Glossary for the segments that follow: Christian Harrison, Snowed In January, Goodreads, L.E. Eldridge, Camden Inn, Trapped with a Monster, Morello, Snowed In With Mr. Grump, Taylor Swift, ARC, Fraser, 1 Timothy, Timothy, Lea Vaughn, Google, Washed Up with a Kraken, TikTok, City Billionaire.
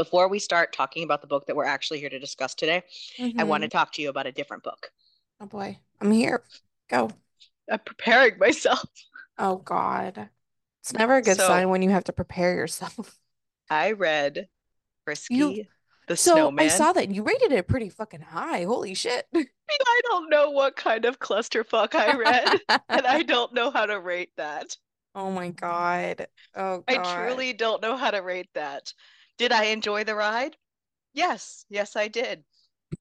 before we start talking about the book that we're actually here to discuss today, I want to talk to you about a different book. Oh boy, I'm here. Go. I'm preparing myself. Oh God. It's never a good sign when you have to prepare yourself. I read Frisky the Snowman. I saw that you rated it pretty fucking high. Holy shit. I don't know what kind of clusterfuck I read, and I don't know how to rate that. Oh my God. Oh, God. I truly don't know how to rate that. Did I enjoy the ride? Yes. Yes, I did.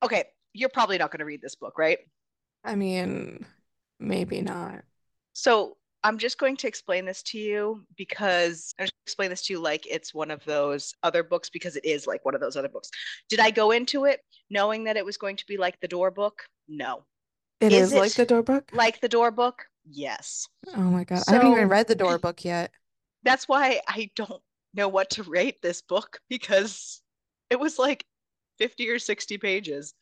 Okay. You're probably not going to read this book, right? I mean, maybe not. So I'm just going to explain this to you because I'm just going to explain this to you like it's one of those other books, because it is like one of those other books. Did I go into it knowing that it was going to be like the Door Book? No. Is it like the Door Book? Like the Door Book? Yes. Oh my God. So, I haven't even read the Door Book yet. That's why I don't know what to rate this book, because it was like 50 or 60 pages,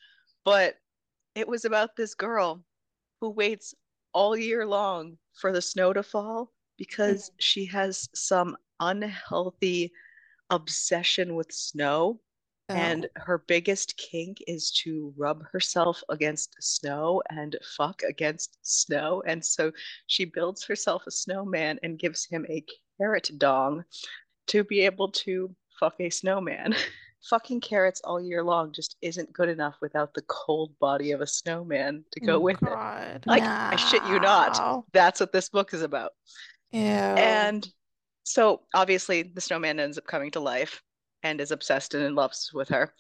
but it was about this girl who waits all year long for the snow to fall because she has some unhealthy obsession with snow. Oh. And her biggest kink is to rub herself against snow and fuck against snow. And so she builds herself a snowman and gives him a carrot dong to be able to fuck a snowman. Fucking carrots all year long just isn't good enough without the cold body of a snowman to go with it. Like, no. I shit you not. That's what this book is about. Ew. And so obviously the snowman ends up coming to life and is obsessed and in love with her.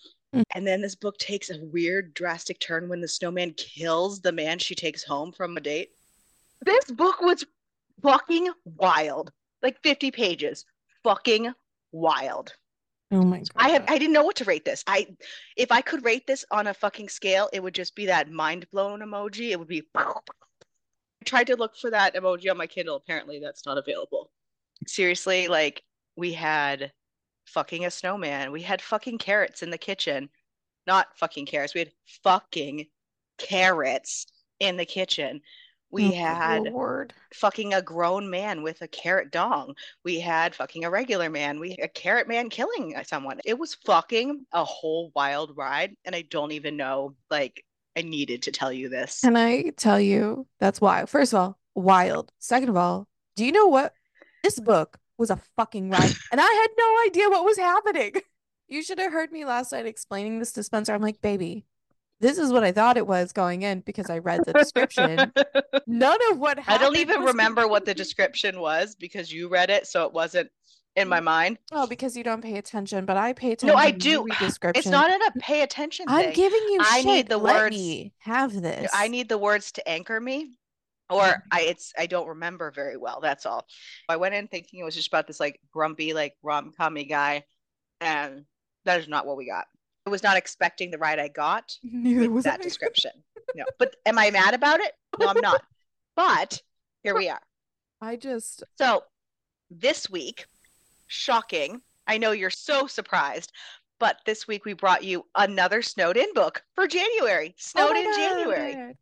And then this book takes a weird, drastic turn when the snowman kills the man she takes home from a date. This book was fucking wild. Like 50 pages. Fucking wild. Oh my God. I didn't know what to rate this. If I could rate this on a fucking scale, it would just be that mind blown emoji. It would be. I tried to look for that emoji on my Kindle. Apparently that's not available. Seriously, like, we had fucking a snowman. We had fucking carrots in the kitchen. Not fucking carrots. We had fucking carrots in the kitchen. We had fucking a grown man with a carrot dong. We had fucking a regular man. We had a carrot man killing someone. It was fucking a whole wild ride. And I don't even know, like, I needed to tell you this. Can I tell you? That's why. First of all, wild. Second of all, do you know what? This book was a fucking ride. And I had no idea what was happening. You should have heard me last night explaining this to Spencer. I'm like, baby, this is what I thought it was going in, because I read the description. None of what happened. I don't even remember what the description was because you read it, so it wasn't in my mind. Oh, because you don't pay attention, but I pay attention. No, I do. Description. It's not in a pay attention thing. I'm giving you shit. Need the words. Let me have this. I need the words to anchor me, or I don't remember very well. That's all. I went in thinking it was just about this like grumpy, like rom-com-y guy, and that is not what we got. I was not expecting the ride I got with that description. No, but am I mad about it? No, I'm not. But here we are. So this week, shocking. I know you're so surprised, but this week we brought you another Snowed In book for January. Snowed in January.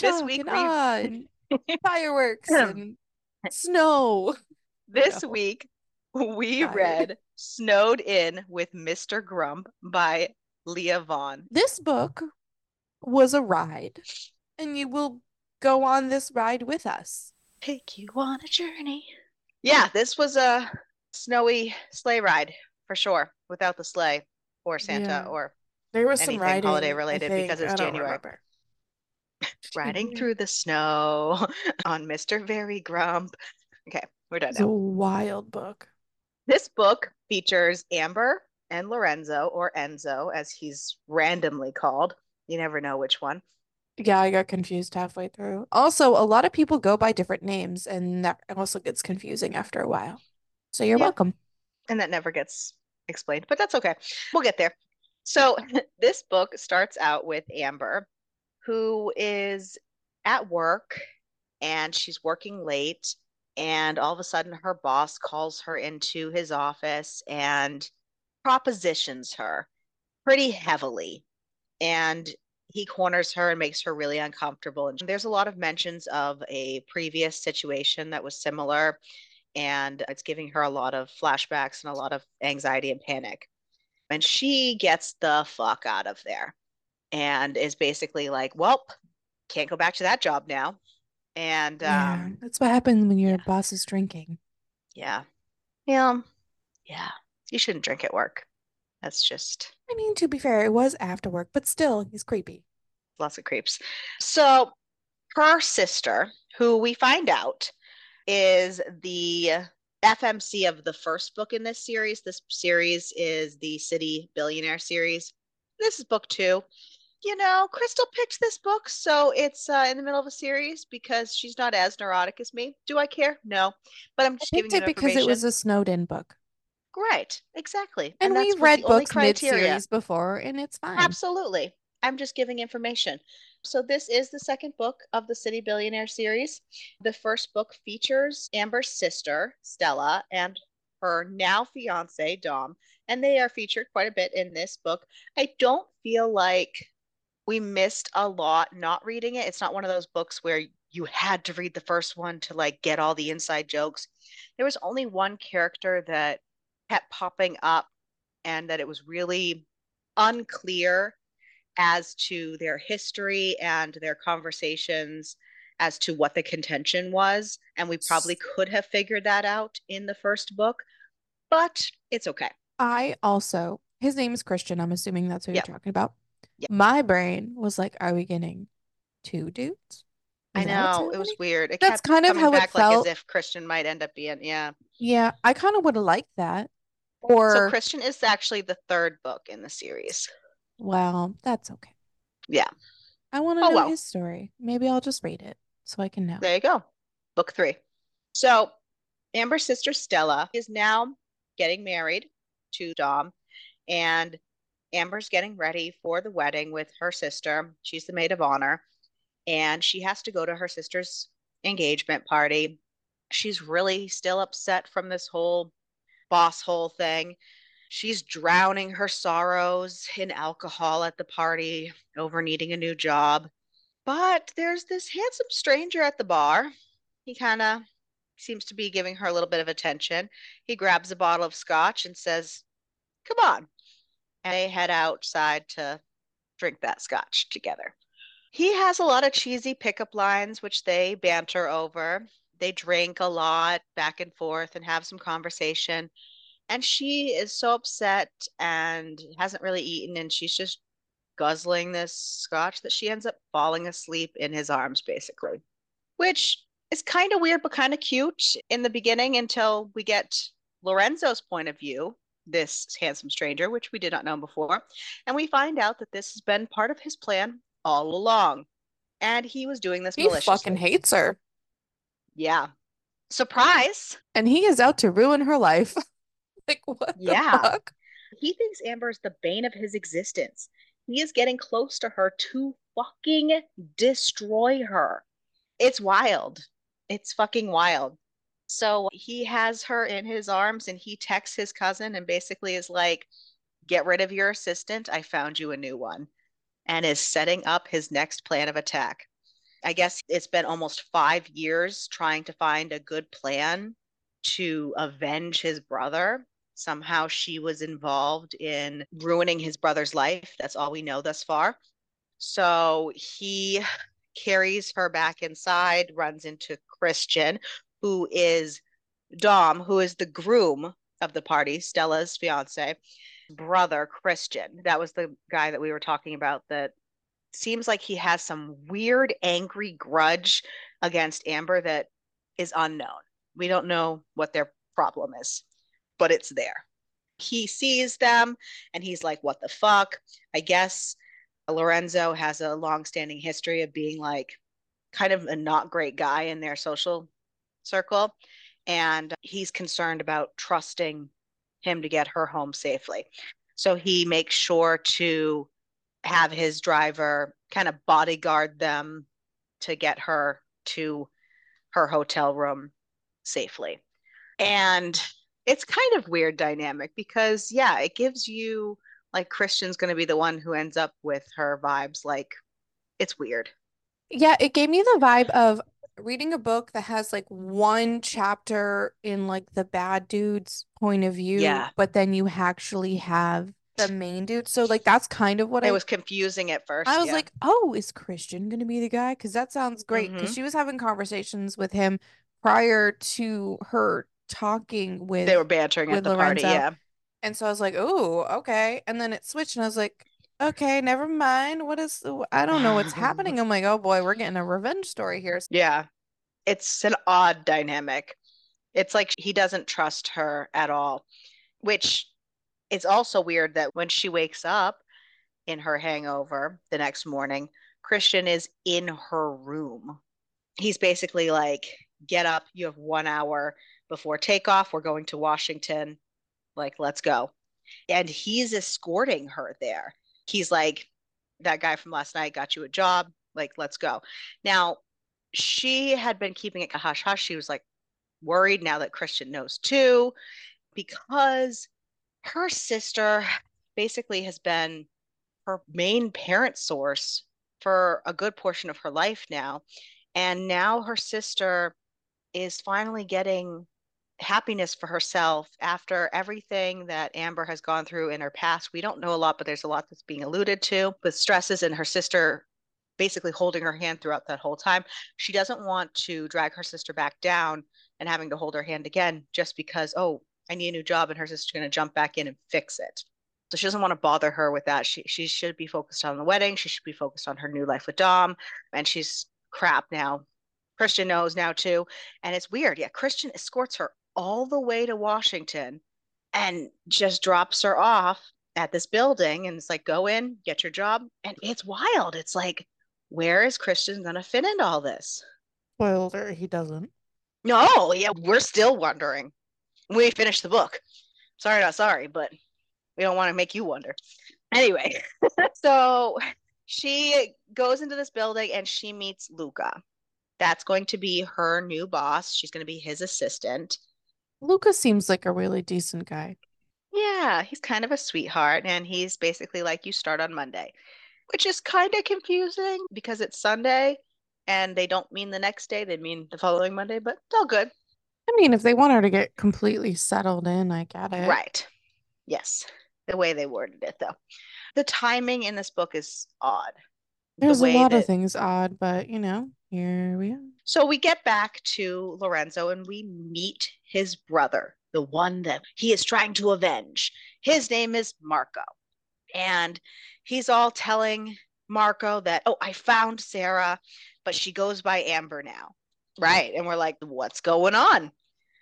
This week we fireworks and snow. This week we read Snowed In with Mr. Grump by Lea Vaughn. This book was a ride, and you will go on this ride with us. Take you on a journey. Yeah, this was a snowy sleigh ride for sure, without the sleigh or Santa or there was anything holiday related because it's January. Riding through the snow on Mr. Very Grump. Okay, we're done now. It's a wild book. This book features Amber and Lorenzo, or Enzo, as he's randomly called. You never know which one. Yeah, I got confused halfway through. Also, a lot of people go by different names, and that also gets confusing after a while. So you're welcome. And that never gets explained, but that's okay. We'll get there. So this book starts out with Amber, who is at work, and she's working late. And all of a sudden, her boss calls her into his office and propositions her pretty heavily. And he corners her and makes her really uncomfortable. And there's a lot of mentions of a previous situation that was similar. And it's giving her a lot of flashbacks and a lot of anxiety and panic. And she gets the fuck out of there and is basically like, well, can't go back to that job now. And that's what happens when your boss is drinking. Yeah. Yeah. Yeah. You shouldn't drink at work. That's just. I mean, to be fair, it was after work, but still, he's creepy. Lots of creeps. So her sister, who we find out is the FMC of the first book in this series. This series is the City Billionaire series. This is book 2. You know, Crystal picked this book, so it's in the middle of a series because she's not as neurotic as me. Do I care? No, but I'm just giving you information. Because it was a Snowed In book. Right, exactly. And we've read books mid-series before, and it's fine. Absolutely. I'm just giving information. So this is the second book of the City Billionaire series. The first book features Amber's sister, Stella, and her now fiance, Dom, and they are featured quite a bit in this book. I don't feel like we missed a lot not reading it. It's not one of those books where you had to read the first one to like get all the inside jokes. There was only one character that kept popping up and that it was really unclear as to their history and their conversations as to what the contention was. And we probably could have figured that out in the first book, but it's okay. I also, his name is Christian. I'm assuming that's who you're talking about. Yep. My brain was like, are we getting two dudes? I know. It was weird. That's kind of how it felt. Like as if Christian might end up being, yeah, I kind of would have liked that. So Christian is actually the third book in the series. Wow, that's okay. Yeah. I want to know his story. Maybe I'll just read it so I can know. There you go. Book 3. So Amber's sister Stella is now getting married to Dom, and Amber's getting ready for the wedding with her sister. She's the maid of honor, and she has to go to her sister's engagement party. She's really still upset from this whole boss hole thing. She's drowning her sorrows in alcohol at the party over needing a new job. But there's this handsome stranger at the bar. He kind of seems to be giving her a little bit of attention. He grabs a bottle of scotch and says, come on. And they head outside to drink that scotch together. He has a lot of cheesy pickup lines, which they banter over. They drink a lot back and forth and have some conversation. And she is so upset and hasn't really eaten, and she's just guzzling this scotch that she ends up falling asleep in his arms, basically. Which is kind of weird, but kind of cute in the beginning until we get Lorenzo's point of view, this handsome stranger, which we did not know before. And we find out that this has been part of his plan all along. And he was doing this maliciously. He fucking hates her. Yeah. Surprise. And he is out to ruin her life. Like, what the fuck? He thinks Amber is the bane of his existence. He is getting close to her to fucking destroy her. It's wild. It's fucking wild. So he has her in his arms and he texts his cousin and basically is like, get rid of your assistant. I found you a new one. And is setting up his next plan of attack. I guess it's been almost 5 years trying to find a good plan to avenge his brother. Somehow she was involved in ruining his brother's life. That's all we know thus far. So he carries her back inside, runs into Christian, who is Dom, who is the groom of the party, Stella's fiance, brother Christian. That was the guy that we were talking about that seems like he has some weird, angry grudge against Amber that is unknown. We don't know what their problem is, but it's there. He sees them and he's like, what the fuck? I guess Lorenzo has a long-standing history of being like kind of a not great guy in their social circle. And he's concerned about trusting him to get her home safely. So he makes sure to have his driver kind of bodyguard them to get her to her hotel room safely. And it's kind of weird dynamic because it gives you like Christian's going to be the one who ends up with her vibes. Like, it's weird. Yeah, it gave me the vibe of reading a book that has like one chapter in like the bad dude's point of view, but then you actually have the main dude. So like that's kind of what I was confusing at first. I was like, oh, is Christian gonna be the guy? Because that sounds great. Because she was having conversations with him prior to her talking with they were bantering at the Lorenzo. Party, yeah. And so I was like, oh, okay. And then it switched, and I was like, okay, never mind. What is? I don't know what's happening. I'm like, oh boy, we're getting a revenge story here. Yeah, it's an odd dynamic. It's like he doesn't trust her at all, which is also weird that when she wakes up in her hangover the next morning, Christian is in her room. He's basically like, get up. You have 1 hour before takeoff. We're going to Washington. Like, let's go. And he's escorting her there. He's like, that guy from last night got you a job. Like, let's go. Now, she had been keeping it hush-hush. She was like, worried now that Christian knows too, because her sister basically has been her main parent source for a good portion of her life now. And now her sister is finally getting happiness for herself after everything that Amber has gone through in her past. We don't know a lot, but there's a lot that's being alluded to with stresses, and her sister basically holding her hand throughout that whole time. She doesn't want to drag her sister back down and having to hold her hand again just because, oh, I need a new job, and her sister's going to jump back in and fix it. So she doesn't want to bother her with that. She should be focused on the wedding. She should be focused on her new life with Dom, and she's crap now. Christian knows now too, and it's weird. Yeah, Christian escorts her all the way to Washington and just drops her off at this building, and it's like, go in, get your job. And it's wild. It's like, where is Christian going to fit into all this? Well, he doesn't. No, yeah, we're still wondering. We finished the book. Sorry, not sorry, but we don't want to make you wonder. Anyway, so she goes into this building and she meets Luca. That's going to be her new boss. She's going to be his assistant. Luca seems like a really decent guy. Yeah, he's kind of a sweetheart, and he's basically like, you start on Monday, which is kind of confusing because it's Sunday. And they don't mean the next day. They mean the following Monday, but it's all good. I mean, if they want her to get completely settled in, I get it. Right. Yes. The way they worded it, though. The timing in this book is odd. There's a lot of things odd, but, you know, here we are. So we get back to Lorenzo, and we meet his brother, the one that he is trying to avenge. His name is Marco. And he's all telling Marco that, oh, I found Sarah, but she goes by Amber now. Right. And we're like, what's going on?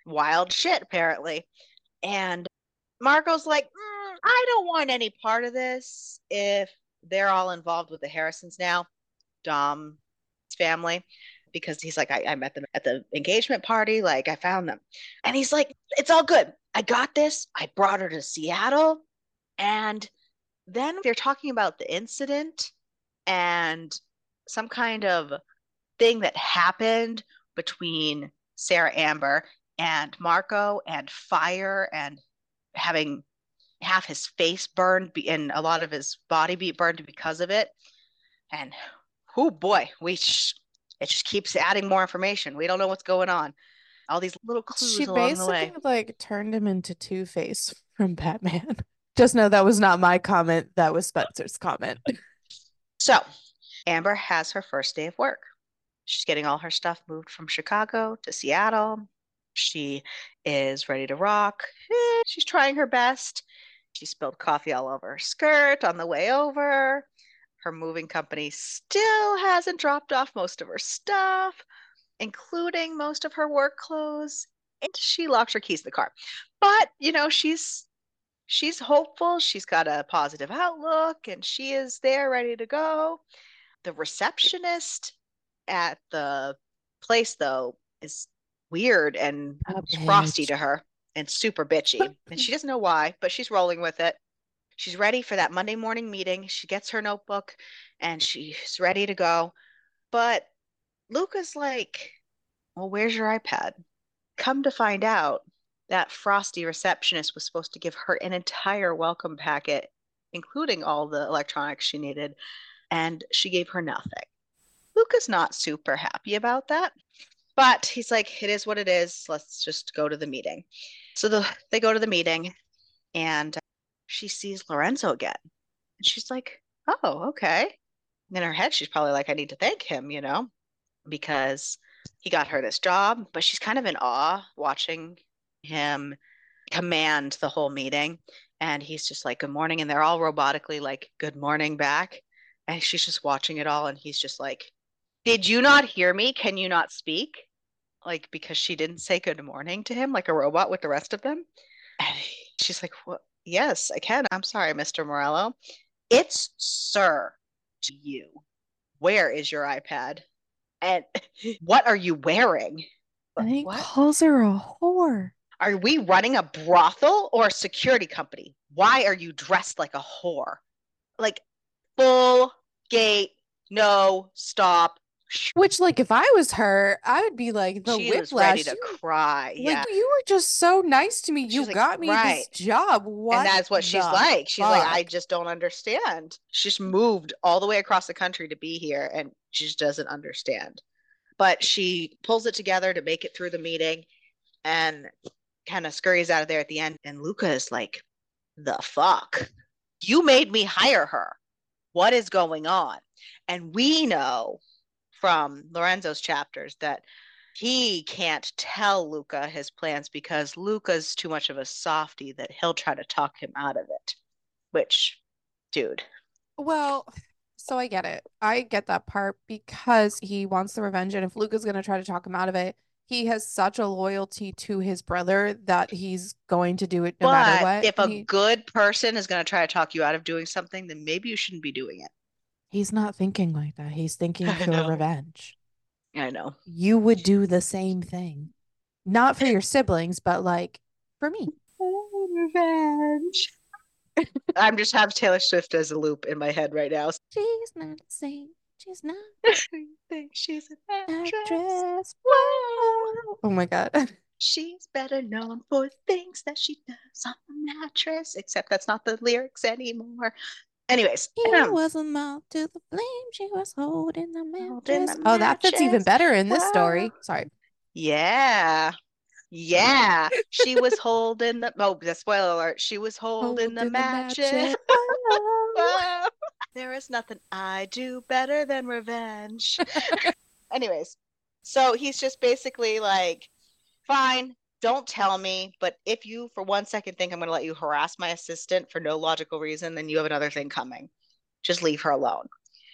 Wild shit, apparently. And Marco's like, I don't want any part of this. If they're all involved with the Harrisons now, Dom's family, because he's like, I met them at the engagement party. Like, I found them. And he's like, it's all good. I got this. I brought her to Seattle. And then they're talking about the incident and some kind of thing that happened between Sarah Amber and Marco, and fire, and having half his face burned and a lot of his body be burned because of it. And oh boy, it just keeps adding more information. We don't know what's going on. All these little clues along the way. She basically like turned him into Two-Face from Batman. Just know that was not my comment. That was Spencer's comment. So Amber has her first day of work. She's getting all her stuff moved from Chicago to Seattle. She is ready to rock. She's trying her best. She spilled coffee all over her skirt on the way over. Her moving company still hasn't dropped off most of her stuff, including most of her work clothes. And she locked her keys in the car. But, you know, she's hopeful. She's got a positive outlook, and she is there ready to go. The receptionist at the place, though, is weird and frosty to her and super bitchy. And she doesn't know why, but she's rolling with it. She's ready for that Monday morning meeting. She gets her notebook and she's ready to go. But Luca's like, well, where's your iPad? Come to find out, that frosty receptionist was supposed to give her an entire welcome packet, including all the electronics she needed, and she gave her nothing. Luca's not super happy about that, but he's like, it is what it is. Let's just go to the meeting. So they go to the meeting, and she sees Lorenzo again. And she's like, oh, okay. And in her head, she's probably like, I need to thank him, you know, because he got her this job. But she's kind of in awe watching him command the whole meeting. And he's just like, good morning. And they're all robotically like, good morning back. And she's just watching it all. And he's just like, did you not hear me? Can you not speak? Like, because she didn't say good morning to him, like a robot with the rest of them. And she's like, what? Yes, I can. I'm sorry, Mr. Morello. It's sir to you. Where is your iPad? And what are you wearing? And he calls her a whore. Are we running a brothel or a security company? Why are you dressed like a whore? Like, full gate, no stop. Which, like, if I was her, I would be like, the she whiplash. She was ready to cry. Like, yeah. You were just so nice to me. She's you like, got me right. This job. What and that's what she's like. She's fuck? Like, I just don't understand. She's moved all the way across the country to be here, and she just doesn't understand. But she pulls it together to make it through the meeting and kind of scurries out of there at the end. And Luca is like, the fuck? You made me hire her. What is going on? And we know from Lorenzo's chapters that he can't tell Luca his plans because Luca's too much of a softie that he'll try to talk him out of it. Which, dude. Well, so I get it. I get that part because he wants the revenge. And if Luca's going to try to talk him out of it, he has such a loyalty to his brother that he's going to do it no matter what. If a good person is going to try to talk you out of doing something, then maybe you shouldn't be doing it. He's not thinking like that. He's thinking for revenge. I know. You would do the same thing. Not for your siblings, but like for me. Revenge. I'm just have Taylor Swift as a loop in my head right now. She's not the same. She's not everything. She's an actress. Whoa. Oh my God. She's better known for things that she does on the mattress. Except that's not the lyrics anymore. Anyways, he wasn't mild to the blame. She was holding the mattress. Oh, that fits even better in this story. Sorry. Yeah. She was holding the. Oh, the spoiler alert. She was holding the mattress. Whoa. There is nothing I do better than revenge. Anyways, so he's just basically like, fine. Don't tell me, but if you for one second think I'm going to let you harass my assistant for no logical reason, then you have another thing coming. Just leave her alone.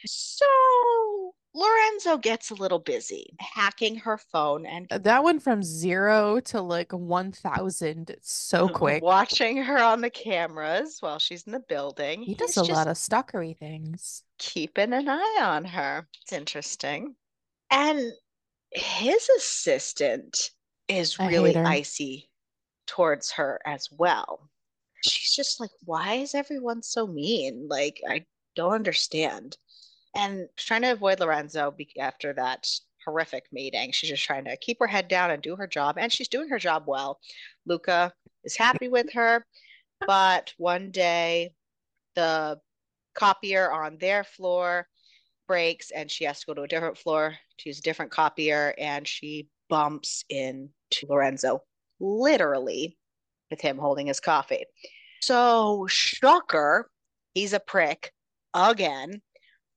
So Lorenzo gets a little busy hacking her phone. And that went from 0 to like 1,000 so quick. Watching her on the cameras while she's in the building. He does a lot of stalkery things. Keeping an eye on her. It's interesting. And his assistant is really icy towards her as well. She's just like, why is everyone so mean? Like, I don't understand. And she's trying to avoid Lorenzo after that horrific meeting. She's just trying to keep her head down and do her job. And she's doing her job well. Luca is happy with her. But one day, the copier on their floor breaks and she has to go to a different floor to use a different copier. And she bumps into Lorenzo, literally, with him holding his coffee. So, shocker, he's a prick again.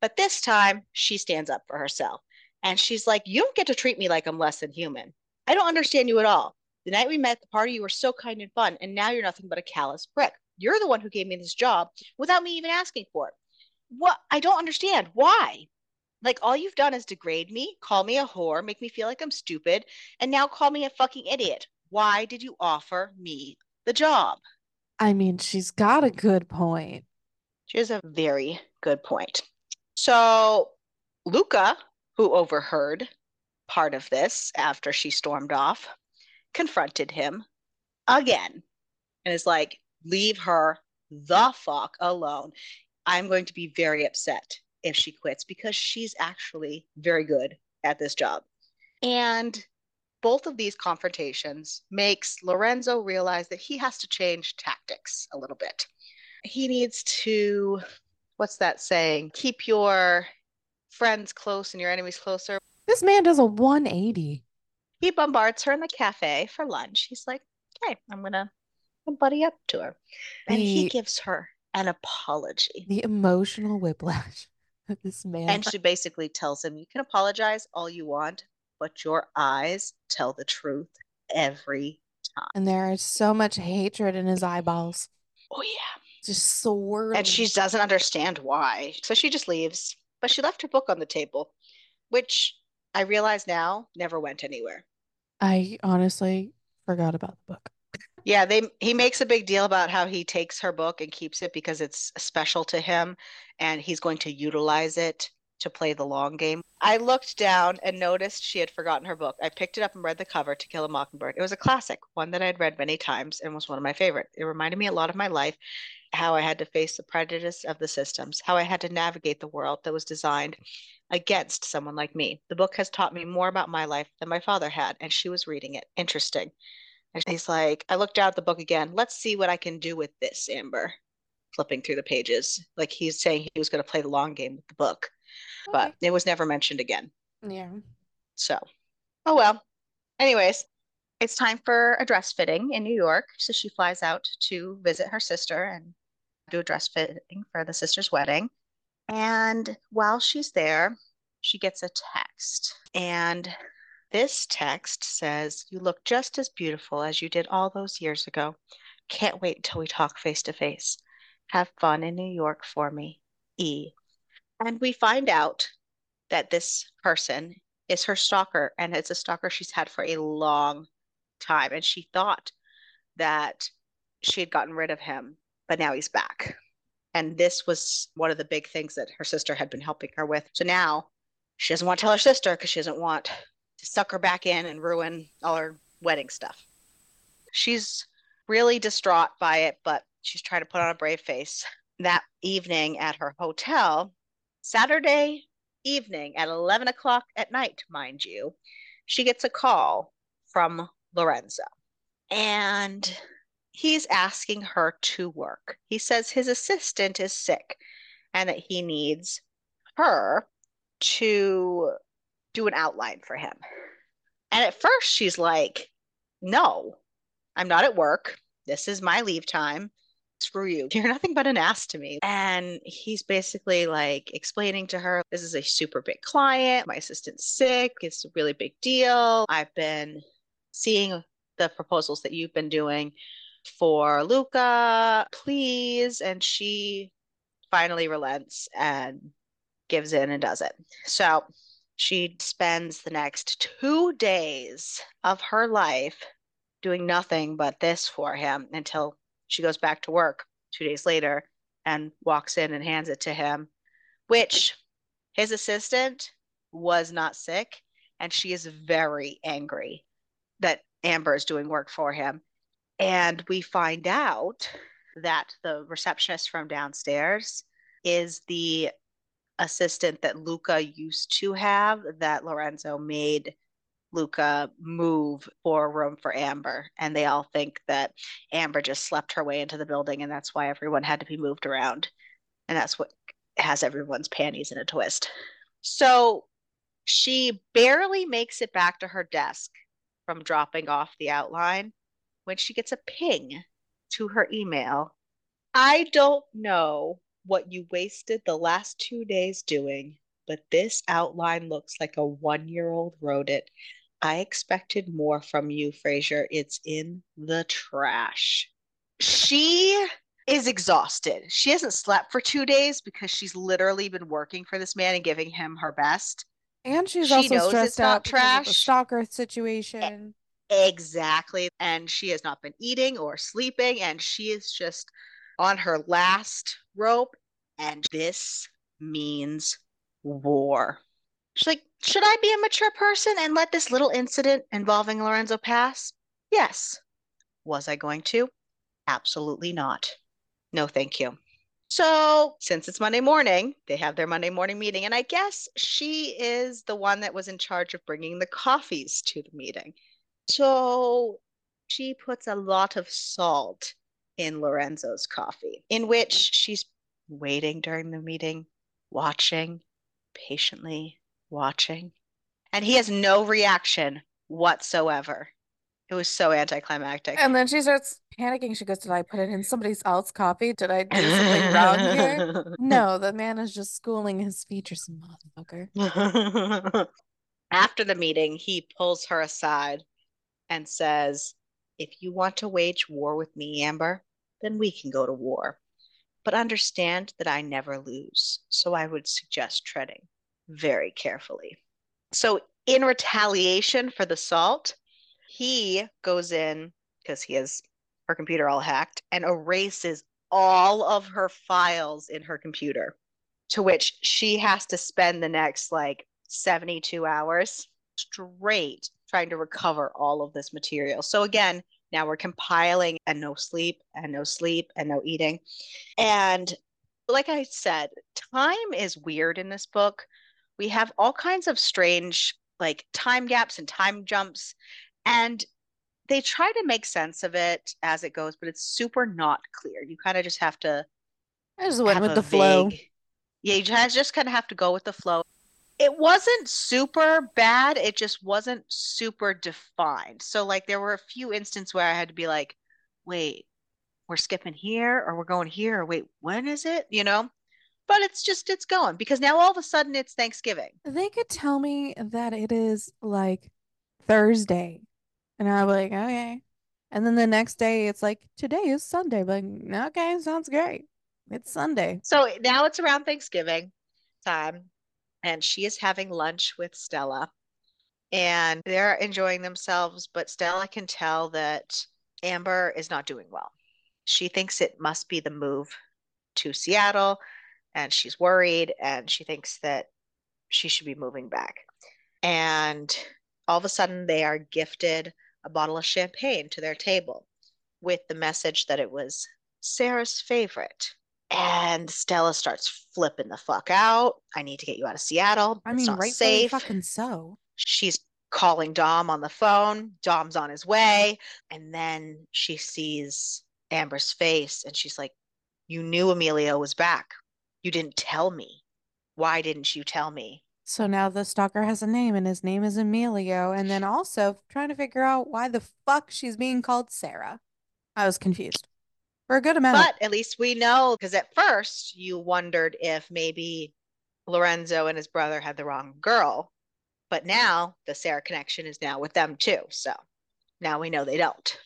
But this time, she stands up for herself. And she's like, you don't get to treat me like I'm less than human. I don't understand you at all. The night we met at the party, you were so kind and fun. And now you're nothing but a callous prick. You're the one who gave me this job without me even asking for it. What? I don't understand. Why? Like, all you've done is degrade me, call me a whore, make me feel like I'm stupid, and now call me a fucking idiot. Why did you offer me the job? I mean, she's got a good point. She has a very good point. So Luca, who overheard part of this after she stormed off, confronted him again and is like, leave her the fuck alone. I'm going to be very upset if she quits, because she's actually very good at this job. And both of these confrontations makes Lorenzo realize that he has to change tactics a little bit. He needs to, what's that saying? Keep your friends close and your enemies closer. This man does a 180. He bombards her in the cafe for lunch. He's like, okay, I'm going to somebody up to her. And he gives her an apology. The emotional whiplash of this man. And she basically tells him, you can apologize all you want, but your eyes tell the truth every time. And there is so much hatred in his eyeballs. Oh, yeah. Just swirling. And she doesn't understand why. So she just leaves. But she left her book on the table, which I realize now never went anywhere. I honestly forgot about the book. Yeah, he makes a big deal about how he takes her book and keeps it because it's special to him, and he's going to utilize it to play the long game. I looked down and noticed she had forgotten her book. I picked it up and read the cover, To Kill a Mockingbird. It was a classic, one that I'd read many times and was one of my favorite. It reminded me a lot of my life, how I had to face the prejudice of the systems, how I had to navigate the world that was designed against someone like me. The book has taught me more about my life than my father had, and she was reading it. Interesting. And he's like, I looked down at the book again. Let's see what I can do with this, Amber. Flipping through the pages. Like he's saying he was going to play the long game with the book. But it was never mentioned again. Yeah. So, oh well. Anyways, it's time for a dress fitting in New York. So she flies out to visit her sister and do a dress fitting for the sister's wedding. And while she's there, she gets a text. And this text says, you look just as beautiful as you did all those years ago. Can't wait until we talk face to face. Have fun in New York for me. E. And we find out that this person is her stalker, and it's a stalker she's had for a long time. And she thought that she had gotten rid of him, but now he's back. And this was one of the big things that her sister had been helping her with. So now she doesn't want to tell her sister because she doesn't want to suck her back in and ruin all her wedding stuff. She's really distraught by it, but she's trying to put on a brave face. That evening at her hotel, Saturday evening at 11 o'clock at night, mind you, she gets a call from Lorenzo, and he's asking her to work. He says his assistant is sick and that he needs her to do an outline for him. And at first she's like, no, I'm not at work. This is my leave time. Screw you. You're nothing but an ass to me. And he's basically like explaining to her, this is a super big client. My assistant's sick. It's a really big deal. I've been seeing the proposals that you've been doing for Luca, please. And she finally relents and gives in and does it. So she spends the next 2 days of her life doing nothing but this for him until she goes back to work 2 days later and walks in and hands it to him, which his assistant was not sick. And she is very angry that Amber is doing work for him. And we find out that the receptionist from downstairs is the assistant that Luca used to have, that Lorenzo made Luca move for a room for Amber, and they all think that Amber just slept her way into the building, and that's why everyone had to be moved around, and that's what has everyone's panties in a twist. So she barely makes it back to her desk from dropping off the outline when she gets a ping to her email. I don't know what you wasted the last 2 days doing, but this outline looks like a one-year-old wrote it. I expected more from you, Fraser. It's in the trash. She is exhausted. She hasn't slept for 2 days because she's literally been working for this man and giving him her best. And she also stressed out because of the stalker situation. Exactly. And she has not been eating or sleeping, and she is just on her last rope. And this means war. She's like, should I be a mature person and let this little incident involving Lorenzo pass? Yes. Was I going to? Absolutely not. No, thank you. So since it's Monday morning, they have their Monday morning meeting. And I guess she is the one that was in charge of bringing the coffees to the meeting. So she puts a lot of salt in Lorenzo's coffee, in which she's waiting during the meeting, watching, patiently watching, and he has no reaction whatsoever. It was so anticlimactic. And then she starts panicking. She goes, did I put it in somebody else's coffee? Did I do something wrong here? No, the man is just schooling his features, motherfucker. After the meeting, he pulls her aside and says, if you want to wage war with me, Amber, then we can go to war. But understand that I never lose. So I would suggest treading very carefully. So in retaliation for the assault, he goes in, because he has her computer all hacked, and erases all of her files in her computer, to which she has to spend the next, 72 hours straight trying to recover all of this material. So again, now we're compiling and no sleep and no sleep and no eating. And like I said, time is weird in this book. We have all kinds of strange, time gaps and time jumps. And they try to make sense of it as it goes, but it's super not clear. You kind of just have to... I just went with the flow. Yeah, you just kind of have to go with the flow. It wasn't super bad. It just wasn't super defined. So, there were a few instances where I had to be like, wait, we're skipping here, or we're going here, or wait, when is it? But it's going. Because now all of a sudden it's Thanksgiving. They could tell me that it is, Thursday. And I'm like, okay. And then the next day, it's today is Sunday. But okay, sounds great. It's Sunday. So now it's around Thanksgiving time. And she is having lunch with Stella. And they're enjoying themselves. But Stella can tell that Amber is not doing well. She thinks it must be the move to Seattle. And she's worried. And she thinks that she should be moving back. And all of a sudden, they are gifted a bottle of champagne to their table with the message that it was Sarah's favorite. And Stella starts flipping the fuck out. I need to get you out of Seattle. I mean, it's not safe. Fucking so. She's calling Dom on the phone. Dom's on his way. And then she sees Amber's face and she's like, you knew Emilio was back. You didn't tell me. Why didn't you tell me? So now the stalker has a name, and his name is Emilio. And then also trying to figure out why the fuck she's being called Sarah. I was confused for a good amount. But at least we know, because at first you wondered if maybe Lorenzo and his brother had the wrong girl. But now the Sarah connection is now with them too. So now we know they don't.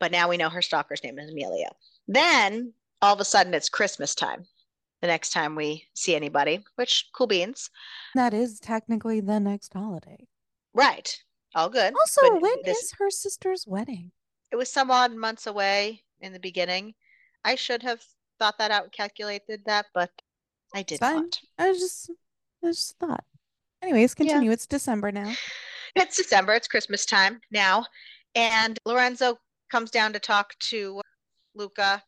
But now we know her stalker's name is Emilio. Then all of a sudden it's Christmas time. The next time we see anybody, which, cool beans. That is technically the next holiday. Right. All good. Also, but when is her sister's wedding? It was some odd months away in the beginning. I should have thought that out and calculated that, but I did not. I just thought. Anyways, continue. Yeah. It's December now. It's December. It's Christmas time now. And Lorenzo comes down to talk to Luca,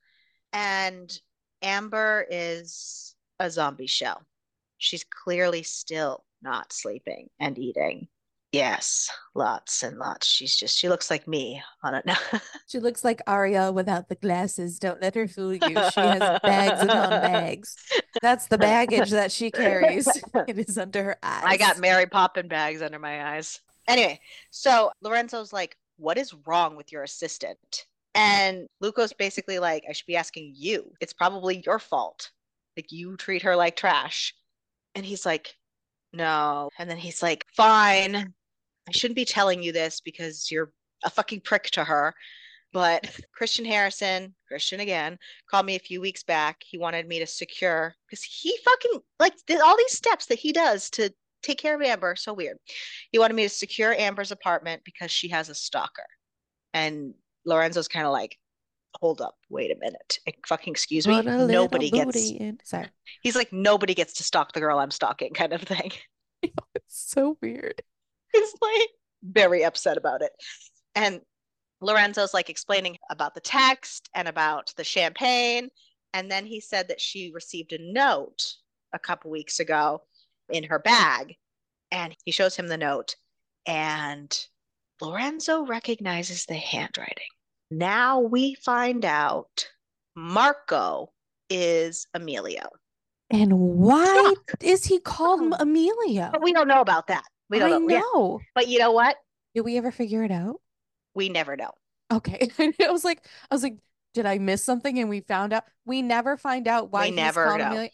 and Amber is a zombie shell. She's clearly still not sleeping and eating. Yes, lots and lots. She looks like me. I don't know. She looks like Ariel without the glasses. Don't let her fool you. She has bags upon bags. That's the baggage that she carries. It is under her eyes. I got Mary Poppins bags under my eyes. Anyway, so Lorenzo's like, what is wrong with your assistant? And Luca's basically like, I should be asking you. It's probably your fault. You treat her like trash. And he's like, no. And then he's like, fine. I shouldn't be telling you this because you're a fucking prick to her. But Christian Harrison, Christian again, called me a few weeks back. He wanted me to secure, because he fucking, all these steps that he does to take care of Amber, so weird. He wanted me to secure Amber's apartment because she has a stalker. And Lorenzo's kind of like, hold up, wait a minute. Fucking excuse me. He's like, nobody gets to stalk the girl I'm stalking, kind of thing. It's so weird. He's very upset about it. And Lorenzo's explaining about the text and about the champagne. And then he said that she received a note a couple weeks ago in her bag. And he shows him the note. And Lorenzo recognizes the handwriting. Now we find out Marco is Emilio. And why is he called Emilio? But we don't know about that. We don't know. But you know what? Did we ever figure it out? We never know. Okay. I was like, did I miss something? And we found out. We never find out why.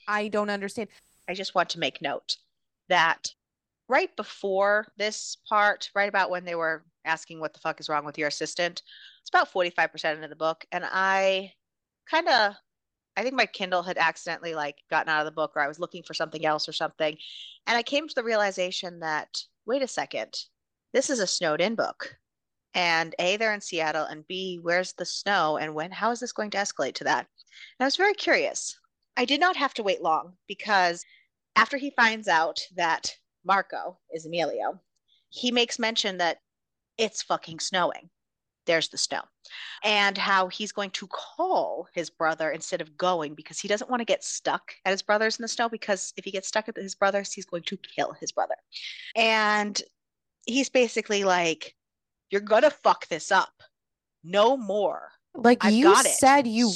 I don't understand. I just want to make note that right before this part, right about when they were asking what the fuck is wrong with your assistant, it's about 45% of the book. And I think my Kindle had accidentally gotten out of the book, or I was looking for something else or something. And I came to the realization that, wait a second, this is a snowed in book. And A, they're in Seattle, and B, where's the snow, and how is this going to escalate to that? And I was very curious. I did not have to wait long, because after he finds out that Marco is Emilio, he makes mention that it's fucking snowing. There's the snow, and how he's going to call his brother instead of going, because he doesn't want to get stuck at his brother's in the snow, because if he gets stuck at his brother's, he's going to kill his brother. And he's basically like, you're going to fuck this up. No more. You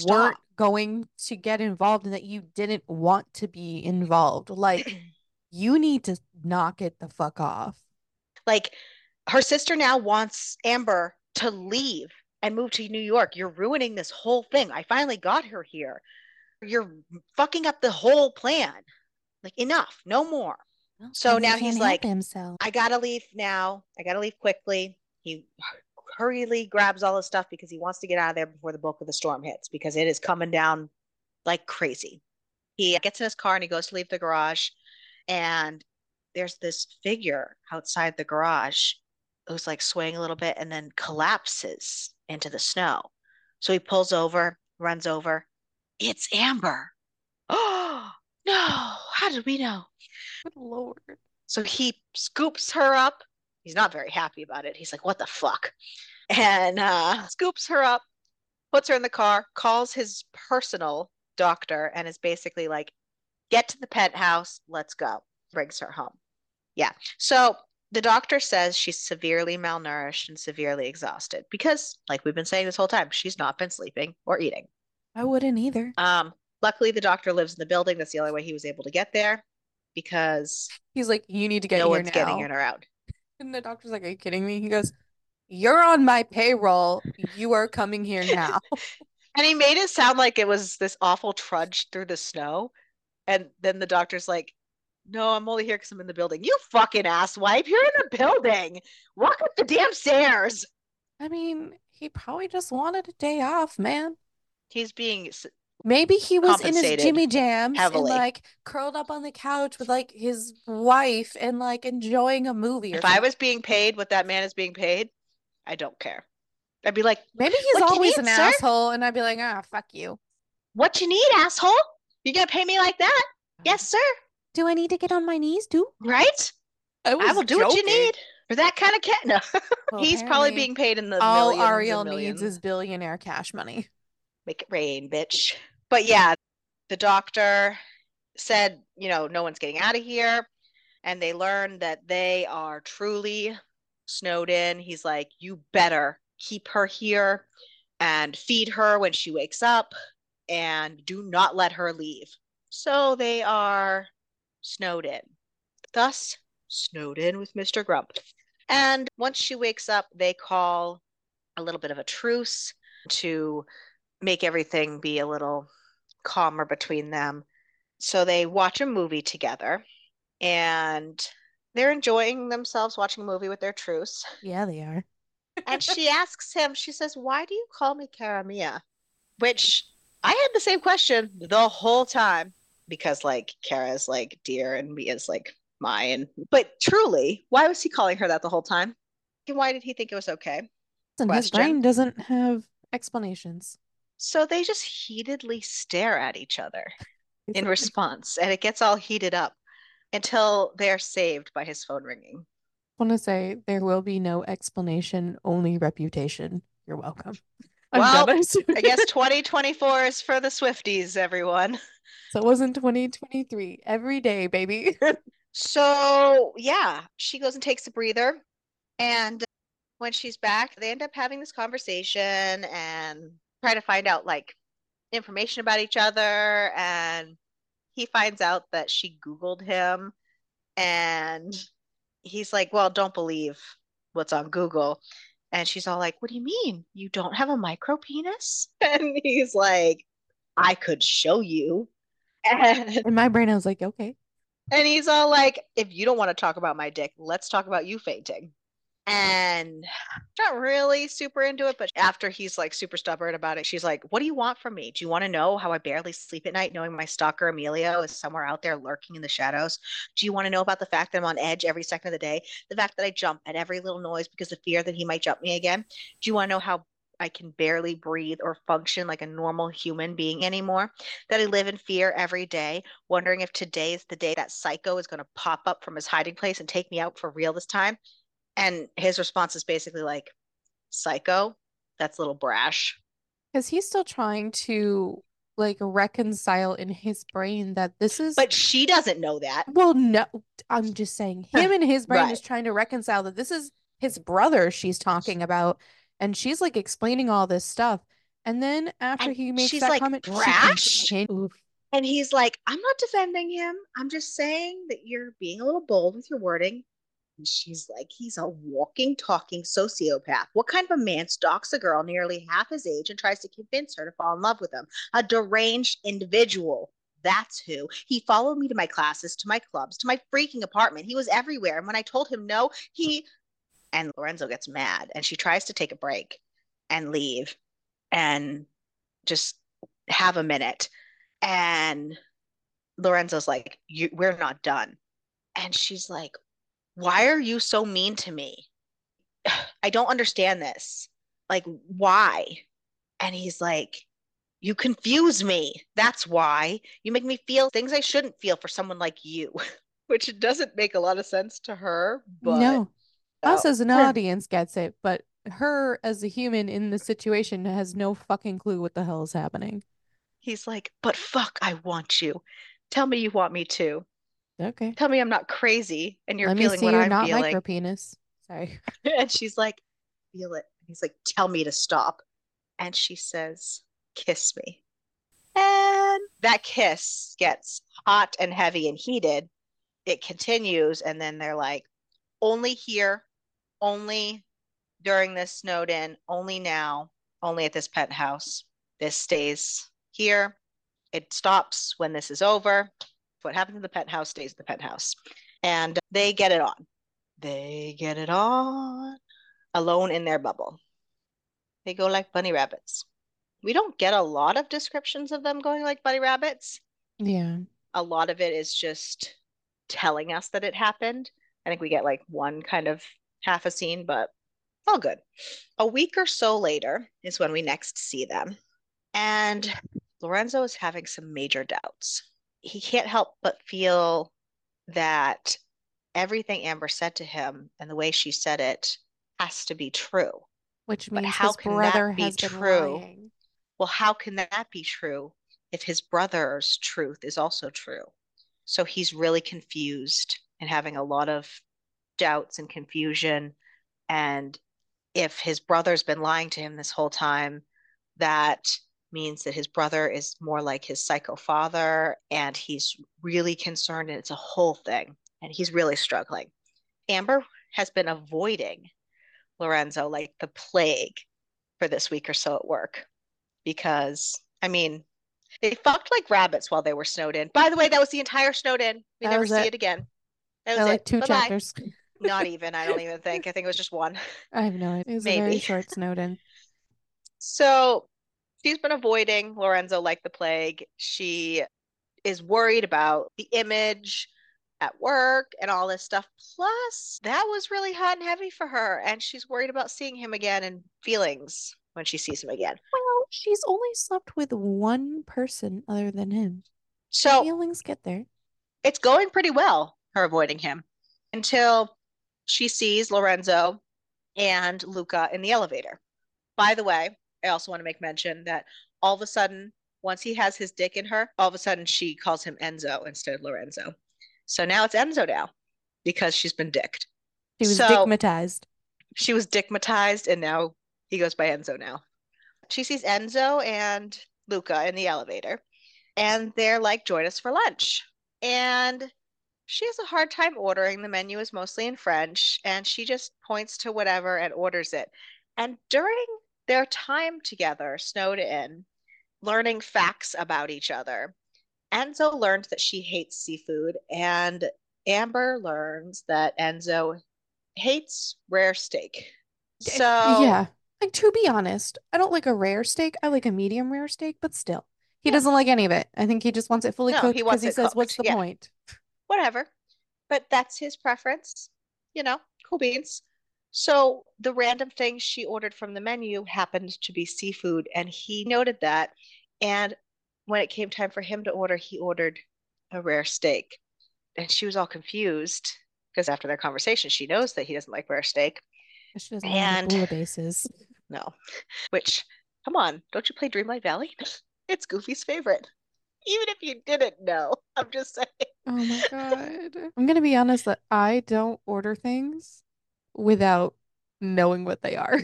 weren't going to get involved, and that you didn't want to be involved. You need to knock it the fuck off. Her sister now wants Amber to leave and move to New York. You're ruining this whole thing. I finally got her here. You're fucking up the whole plan. Enough. No more. Well, so now he's like, I gotta leave now. I gotta leave quickly. He hurriedly grabs all his stuff because he wants to get out of there before the bulk of the storm hits, because it is coming down like crazy. He gets in his car and he goes to leave the garage, and there's this figure outside the garage who's swaying a little bit and then collapses into the snow. So he pulls over, runs over. It's Amber. Oh, no. How did we know? Good Lord. So he scoops her up. He's not very happy about it. He's like, what the fuck? And scoops her up, puts her in the car, calls his personal doctor, and is basically like, get to the penthouse. Let's go. Brings her home. Yeah. So the doctor says she's severely malnourished and severely exhausted because, like we've been saying this whole time, she's not been sleeping or eating. I wouldn't either. Luckily, the doctor lives in the building. That's the only way he was able to get there, because he's like, you need to get here now. No one's getting in or out. And the doctor's like, are you kidding me? He goes, you're on my payroll. You are coming here now. And he made it sound like it was this awful trudge through the snow. And then the doctor's like, no, I'm only here because I'm in the building. You fucking asswipe. You're in the building. Walk up the damn stairs. I mean, he probably just wanted a day off, man. He's being Maybe he was in his Jimmy Jams heavily. And curled up on the couch with his wife and enjoying a movie. If I was being paid what that man is being paid, I don't care. I'd be like, maybe he's always an asshole, and I'd be like, ah, fuck you. What you need, asshole? You gonna pay me like that? Yes, sir. Do I need to get on my knees too? Right? I will do joking. What you need for that kind of cat. No, well, he's probably being paid in the all millions. All Ariel needs is billionaire cash money. Make it rain, bitch. But yeah, the doctor said, no one's getting out of here. And they learned that they are truly snowed in. He's like, you better keep her here and feed her when she wakes up, and do not let her leave. So they are snowed in. Thus, snowed in with Mr. Grump. And once she wakes up, they call a little bit of a truce to make everything be a little calmer between them. So they watch a movie together, and they're enjoying themselves watching a movie with their truce. Yeah, they are. And she asks him, she says, why do you call me Cara Mia? Which I had the same question the whole time, because Cara is dear and Mia is mine. But truly, why was he calling her that the whole time? And why did he think it was okay? And his brain doesn't have explanations. So they just heatedly stare at each other in response, and it gets all heated up until they're saved by his phone ringing. I want to say, there will be no explanation, only reputation. You're welcome. I guess 2024 is for the Swifties, everyone. So it wasn't 2023. Every day, baby. So yeah, she goes and takes a breather, and when she's back, they end up having this conversation and try to find out information about each other, and he finds out that she Googled him, and he's like, well, don't believe what's on Google. And she's all like, what do you mean? You don't have a micro penis? And he's like, I could show you. And in my brain, I was like, okay. And he's all like, if you don't want to talk about my dick, let's talk about you fainting. And not really super into it, but after he's like super stubborn about it, she's like, what do you want from me? Do you want to know how I barely sleep at night knowing my stalker Emilio is somewhere out there lurking in the shadows? Do you want to know about the fact that I'm on edge every second of the day? The fact that I jump at every little noise because of fear that he might jump me again? Do you want to know how I can barely breathe or function like a normal human being anymore? That I live in fear every day, wondering if today is the day that psycho is going to pop up from his hiding place and take me out for real this time? And his response is basically like, psycho? That's a little brash. Because he's still trying to like reconcile in his brain that this is. But she doesn't know that. Well, no, I'm just saying him and his brain right. is trying to reconcile that this is his brother she's talking about. And she's like explaining all this stuff. And then after and he makes she's that like, comment, brash. And he's like, I'm not defending him. I'm just saying that you're being a little bold with your wording. And she's like, he's a walking, talking sociopath. What kind of a man stalks a girl nearly half his age and tries to convince her to fall in love with him? A deranged individual. That's who. He followed me to my classes, to my clubs, to my freaking apartment. He was everywhere. And when I told him no, he... And Lorenzo gets mad. And she tries to take a break and leave and just have a minute. And Lorenzo's like, we're not done. And she's like, why are you so mean to me? I don't understand this. Like, why? And he's like, you confuse me. That's why. You make me feel things I shouldn't feel for someone like you, which doesn't make a lot of sense to her. But no. Us as an audience gets it, but her as a human in the situation has no fucking clue what the hell is happening. He's like, but fuck, I want you. Tell me you want me too. Okay. Tell me I'm not crazy and you're feeling what I'm feeling. Let me see you're not micropenis. Sorry. And she's like, feel it. And he's like, tell me to stop. And she says, kiss me. And that kiss gets hot and heavy and heated. It continues. And then they're like, only here, only during this snowed in, only now, only at this penthouse. This stays here. It stops when this is over. What happens in the penthouse stays in the penthouse. And they get it on. They get it on. Alone in their bubble. They go like bunny rabbits. We don't get a lot of descriptions of them going like bunny rabbits. Yeah. A lot of it is just telling us that it happened. I think we get like one kind of half a scene, but all good. A week or so later is when we next see them. And Lorenzo is having some major doubts. He can't help but feel that everything Amber said to him and the way she said it has to be true. Which means his brother has been lying. Well, how can that be true if his brother's truth is also true? So he's really confused and having a lot of doubts and confusion. And if his brother's been lying to him this whole time, that means that his brother is more like his psycho father, and he's really concerned, and it's a whole thing, and he's really struggling. Amber has been avoiding Lorenzo like the plague for this week or so at work because, I mean, they fucked like rabbits while they were snowed in. By the way, that was the entire snowed in. We never see it again. That was like 2 Bye-bye. Chapters. Not even, I don't even think. I think it was just one. I have no idea. It was a very short snowed in. So... she's been avoiding Lorenzo like the plague. She is worried about the image at work and all this stuff. Plus, that was really hot and heavy for her. And she's worried about seeing him again and feelings when she sees him again. Well, she's only slept with one person other than him. So feelings get there. It's going pretty well, her avoiding him, until she sees Lorenzo and Luca in the elevator. By the way, I also want to make mention that all of a sudden, once he has his dick in her, all of a sudden she calls him Enzo instead of Lorenzo. So now it's Enzo now because she's been dicked. She was dickmatized. She was dickmatized, and now he goes by Enzo now. She sees Enzo and Luca in the elevator, and they're like, join us for lunch. And she has a hard time ordering. The menu is mostly in French, and she just points to whatever and orders it. And during their time together, snowed in, learning facts about each other, Enzo learned that she hates seafood, and Amber learns that Enzo hates rare steak. So yeah, like, to be honest, I don't like a rare steak. I like a medium rare steak, but still, he doesn't like any of it. I think he just wants it fully cooked because he says, cooked. What's the point? Whatever. But that's his preference. You know, cool beans. So the random thing she ordered from the menu happened to be seafood, and he noted that. And when it came time for him to order, he ordered a rare steak. And she was all confused because after their conversation, she knows that he doesn't like rare steak. She doesn't like bases. No. Which, come on, don't you play Dreamlight Valley? It's Goofy's favorite. Even if you didn't know, I'm just saying. Oh my God. I'm going to be honest that I don't order things without knowing what they are.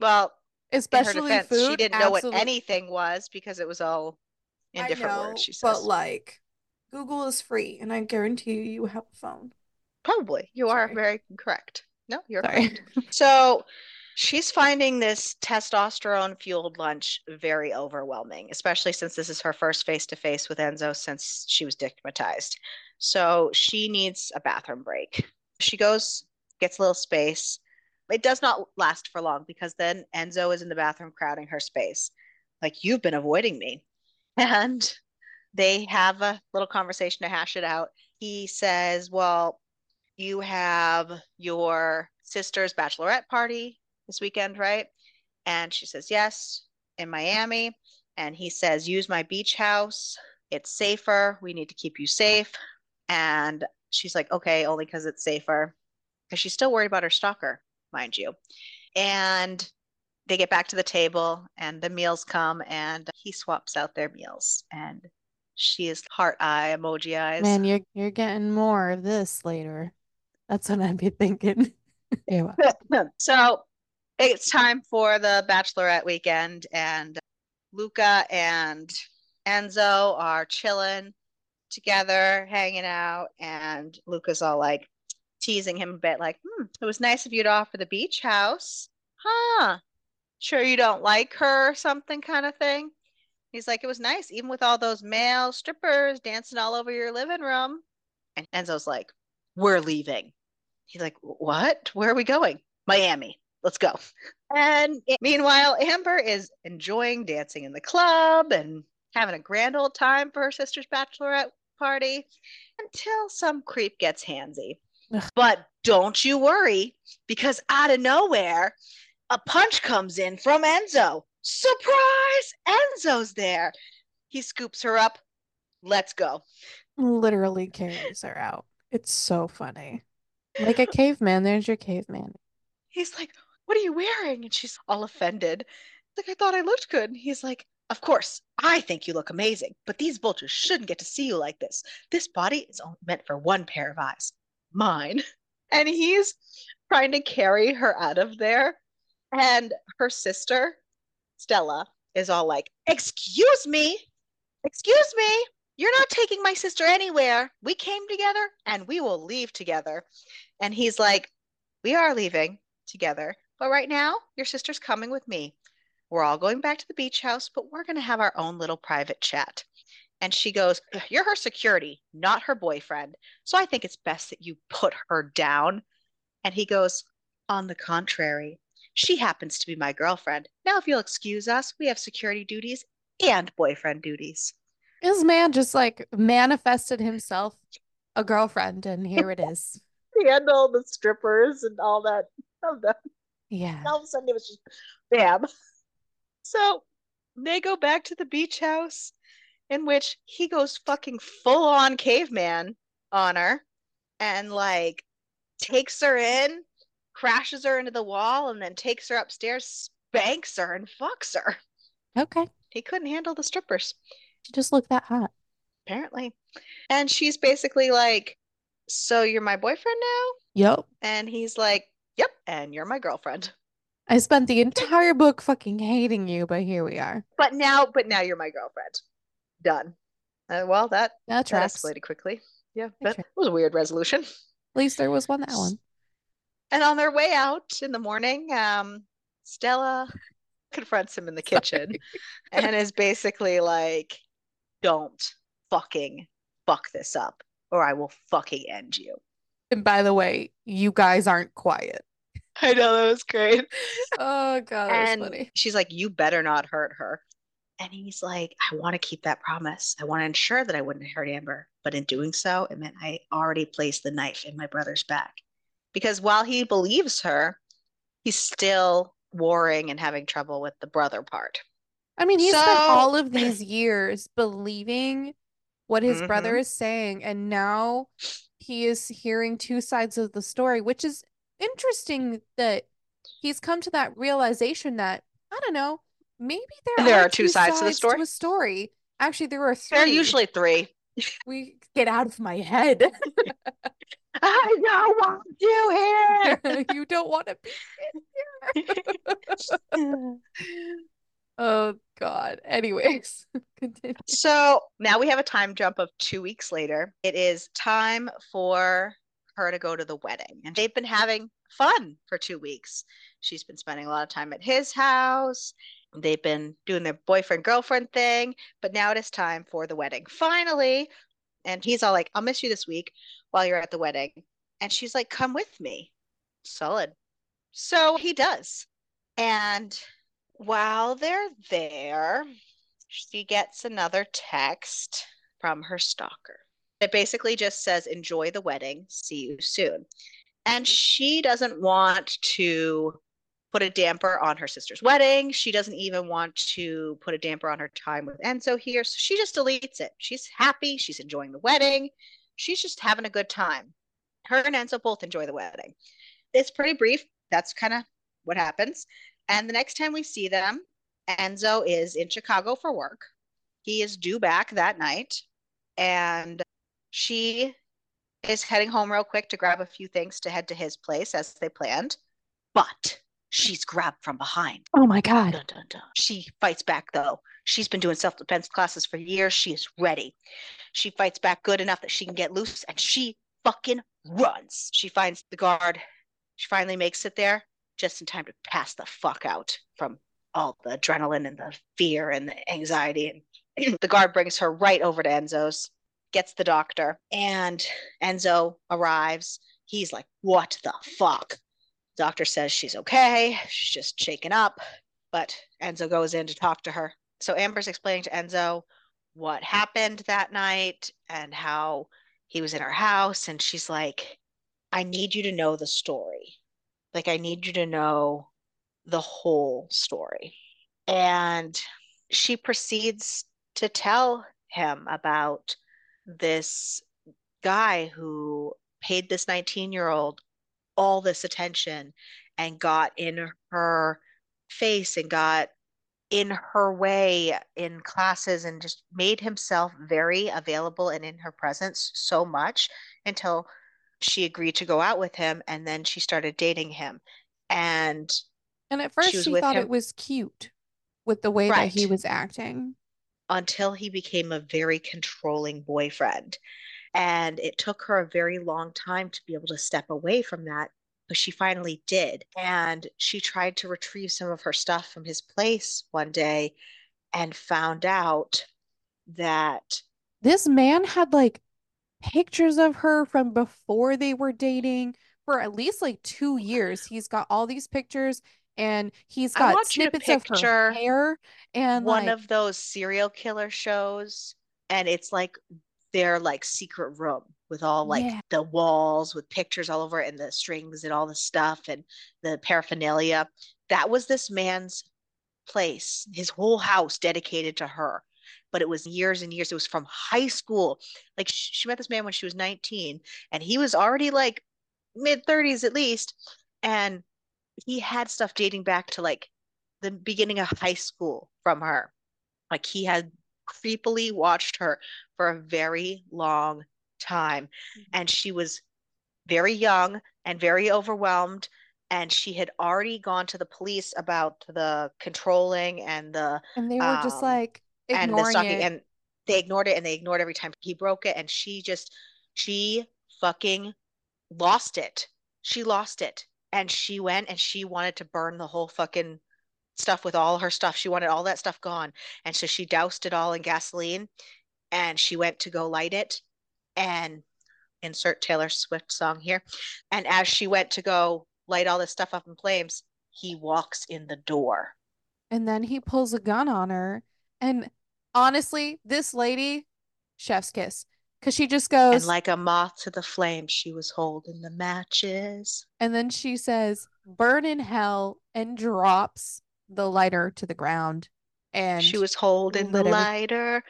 Well, especially in her defense, food, she didn't know what anything was because it was all in different words, she says. But like, Google is free, and I guarantee you have a phone. Probably. You are very correct. No, you're correct. So she's finding this testosterone-fueled lunch very overwhelming, especially since this is her first face-to-face with Enzo since she was stigmatized. So she needs a bathroom break. She goes, gets a little space. It does not last for long because then Enzo is in the bathroom crowding her space. Like, you've been avoiding me. And they have a little conversation to hash it out. He says, well, you have your sister's bachelorette party this weekend, right? And she says, yes, in Miami. And he says, use my beach house. It's safer. We need to keep you safe. And she's like, okay, only because it's safer. Because she's still worried about her stalker, mind you. And they get back to the table and the meals come and he swaps out their meals. And she is heart eye, emoji eyes. Man, you're getting more of this later. That's what I'd be thinking. Anyway. So it's time for the bachelorette weekend, and Luca and Enzo are chilling together, hanging out. And Luca's all like teasing him a bit, like, it was nice of you to offer the beach house. Huh? Sure you don't like her or something kind of thing? He's like, it was nice, even with all those male strippers dancing all over your living room. And Enzo's like, we're leaving. He's like, what? Where are we going? Miami. Let's go. And meanwhile, Amber is enjoying dancing in the club and having a grand old time for her sister's bachelorette party until some creep gets handsy. But don't you worry, because out of nowhere, a punch comes in from Enzo. Surprise! Enzo's there. He scoops her up. Let's go. Literally carries her out. It's so funny. Like a caveman. There's your caveman. He's like, what are you wearing? And she's all offended. Like, I thought I looked good. And he's like, of course, I think you look amazing, but these vultures shouldn't get to see you like this. This body is only meant for one pair of eyes. Mine. And he's trying to carry her out of there. And her sister, Stella, is all like, excuse me, you're not taking my sister anywhere. We came together and we will leave together. And he's like, we are leaving together, but right now your sister's coming with me. We're all going back to the beach house, but we're going to have our own little private chat. And she goes, you're her security, not her boyfriend. So I think it's best that you put her down. And he goes, on the contrary, she happens to be my girlfriend. Now, if you'll excuse us, we have security duties and boyfriend duties. This man just like manifested himself a girlfriend, and here it is. And all the strippers and all that. Yeah. All of a sudden it was just bam. So they go back to the beach house, in which he goes fucking full on caveman on her and like takes her in, crashes her into the wall, and then takes her upstairs, spanks her, and fucks her. Okay. He couldn't handle the strippers. She just looked that hot. Apparently. And she's basically like, so you're my boyfriend now? Yep. And he's like, yep, and you're my girlfriend. I spent the entire book fucking hating you, but here we are. But now you're my girlfriend. Done. Well, that escalated quickly. Yeah, that was a weird resolution. At least there was one. And on their way out in the morning, Stella confronts him in the kitchen and is basically like, don't fucking fuck this up or I will fucking end you. And by the way, you guys aren't quiet. I know, that was great. Oh God, that was funny. She's like, you better not hurt her. And he's like, I want to keep that promise. I want to ensure that I wouldn't hurt Amber. But in doing so, it meant I already placed the knife in my brother's back. Because while he believes her, he's still warring and having trouble with the brother part. I mean, he's spent all of these years believing what his brother is saying. And now he is hearing two sides of the story, which is interesting that he's come to that realization that, I don't know, maybe there are two sides to the story. Actually, there are three. There are usually three. We get out of my head. I don't want you here. You don't want to be here. Oh God. Anyways, continue. So now we have a time jump of 2 weeks later. It is time for her to go to the wedding, and they've been having fun for 2 weeks. She's been spending a lot of time at his house. They've been doing their boyfriend girlfriend thing, but now it is time for the wedding finally. And he's all like, I'll miss you this week while you're at the wedding. And she's like, come with me. Solid. So he does. And while they're there, she gets another text from her stalker that basically just says, enjoy the wedding. See you soon. And she doesn't want to put a damper on her sister's wedding. She doesn't even want to put a damper on her time with Enzo here. So she just deletes it. She's happy. She's enjoying the wedding. She's just having a good time. Her and Enzo both enjoy the wedding. It's pretty brief. That's kind of what happens. And the next time we see them, Enzo is in Chicago for work. He is due back that night. And she is heading home real quick to grab a few things to head to his place as they planned. But she's grabbed from behind. Oh my God. Dun, dun, dun. She fights back though. She's been doing self-defense classes for years. She is ready. She fights back good enough that she can get loose, and she fucking runs. She finds the guard. She finally makes it there just in time to pass the fuck out from all the adrenaline and the fear and the anxiety. And the guard brings her right over to Enzo's, gets the doctor, and Enzo arrives. He's like, what the fuck? Doctor says she's okay. She's just shaken up, but Enzo goes in to talk to her. So Amber's explaining to Enzo what happened that night and how he was in her house. And she's like, I need you to know the story. Like, I need you to know the whole story. And she proceeds to tell him about this guy who paid this 19-year-old all this attention and got in her face and got in her way in classes and just made himself very available and in her presence so much until she agreed to go out with him. And then she started dating him. And at first she thought it was cute with the way that he was acting. Until he became a very controlling boyfriend. And it took her a very long time to be able to step away from that, but she finally did. And she tried to retrieve some of her stuff from his place one day and found out that this man had like pictures of her from before they were dating for at least like 2 years. He's got all these pictures and he's got snippets of her hair and one of those serial killer shows. And it's like their like secret room with all like the walls with pictures all over it and the strings and all the stuff and the paraphernalia. That was this man's place, his whole house dedicated to her. But it was years and years. It was from high school. Like she met this man when she was 19 and he was already like mid 30s at least. And he had stuff dating back to like the beginning of high school from her. Like he had creepily watched her for a very long time. And she was very young and very overwhelmed. And she had already gone to the police about the controlling and the they were just like ignoring and the stalking, and they ignored it and they ignored every time he broke it. And she fucking lost it. She lost it. And she went and she wanted to burn the whole fucking stuff with all her stuff. She wanted all that stuff gone. And so she doused it all in gasoline and she went to go light it and insert Taylor Swift song here. And as she went to go light all this stuff up in flames, he walks in the door. And then he pulls a gun on her. And honestly, this lady, chef's kiss. Because she just goes... And like a moth to the flame, she was holding the matches. And then she says, burn in hell, and drops the lighter to the ground. And she was holding the lighter.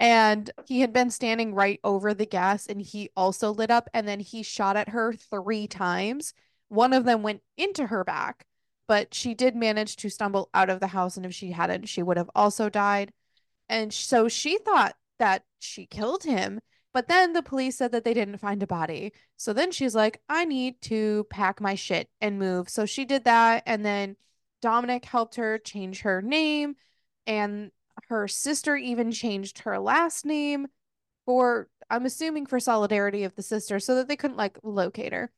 And he had been standing right over the gas, and he also lit up. And then he shot at her 3 times. One of them went into her back, but she did manage to stumble out of the house. And if she hadn't, she would have also died. And so she thought that she killed him, but then the police said that they didn't find a body. So then she's like, I need to pack my shit and move. So she did that, and then Dominic helped her change her name, and her sister even changed her last name for, I'm assuming, for solidarity of the sister, so that they couldn't like locate her.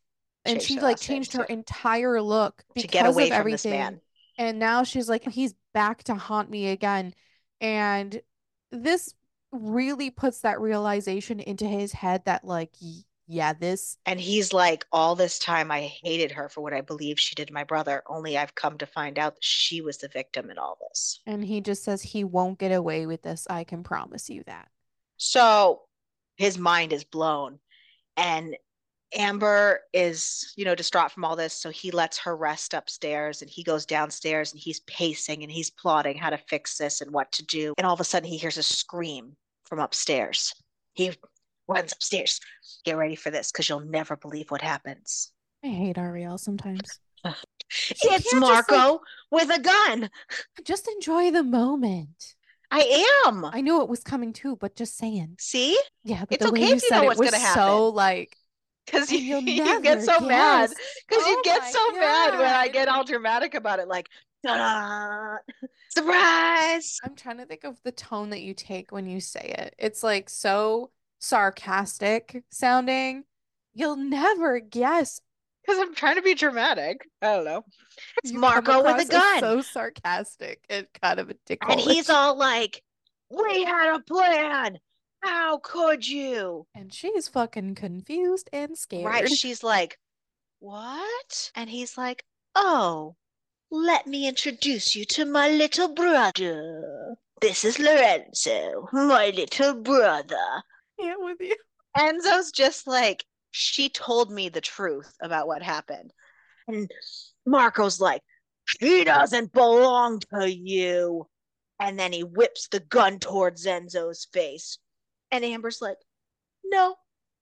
And she like changed her entire look to get away from this man. And now she's like, he's back to haunt me again. And this really puts that realization into his head that like, yeah, this, and he's like, all this time I hated her for what I believe she did to my brother, only I've come to find out that she was the victim in all this. And he just says he won't get away with this, I can promise you that. So his mind is blown, and Amber is, you know, distraught from all this, so he lets her rest upstairs, and he goes downstairs and he's pacing and he's plotting how to fix this and what to do. And all of a sudden he hears a scream from upstairs. He runs upstairs. Get ready for this, because you'll never believe what happens. I hate Ariel sometimes. It's Marco with a gun. Just enjoy the moment. I am. I knew it was coming too, but just saying. See? Yeah, but it's the okay way you if you said know it what's was gonna happen. So like, because you get so mad. Because you get so mad when I get all dramatic about it. Like, ta-da! Surprise! I'm trying to think of the tone that you take when you say it. It's like so sarcastic sounding. You'll never guess. Because I'm trying to be dramatic. I don't know. It's Marco with a gun. So sarcastic and kind of a dick. And he's all like, we had a plan. How could you? And she's fucking confused and scared. Right. She's like, what? And he's like, oh, let me introduce you to my little brother. This is Lorenzo, my little brother. Yeah, with you. Enzo's just like, she told me the truth about what happened. And Marco's like, she doesn't belong to you. And then he whips the gun towards Enzo's face. And Amber's like, no,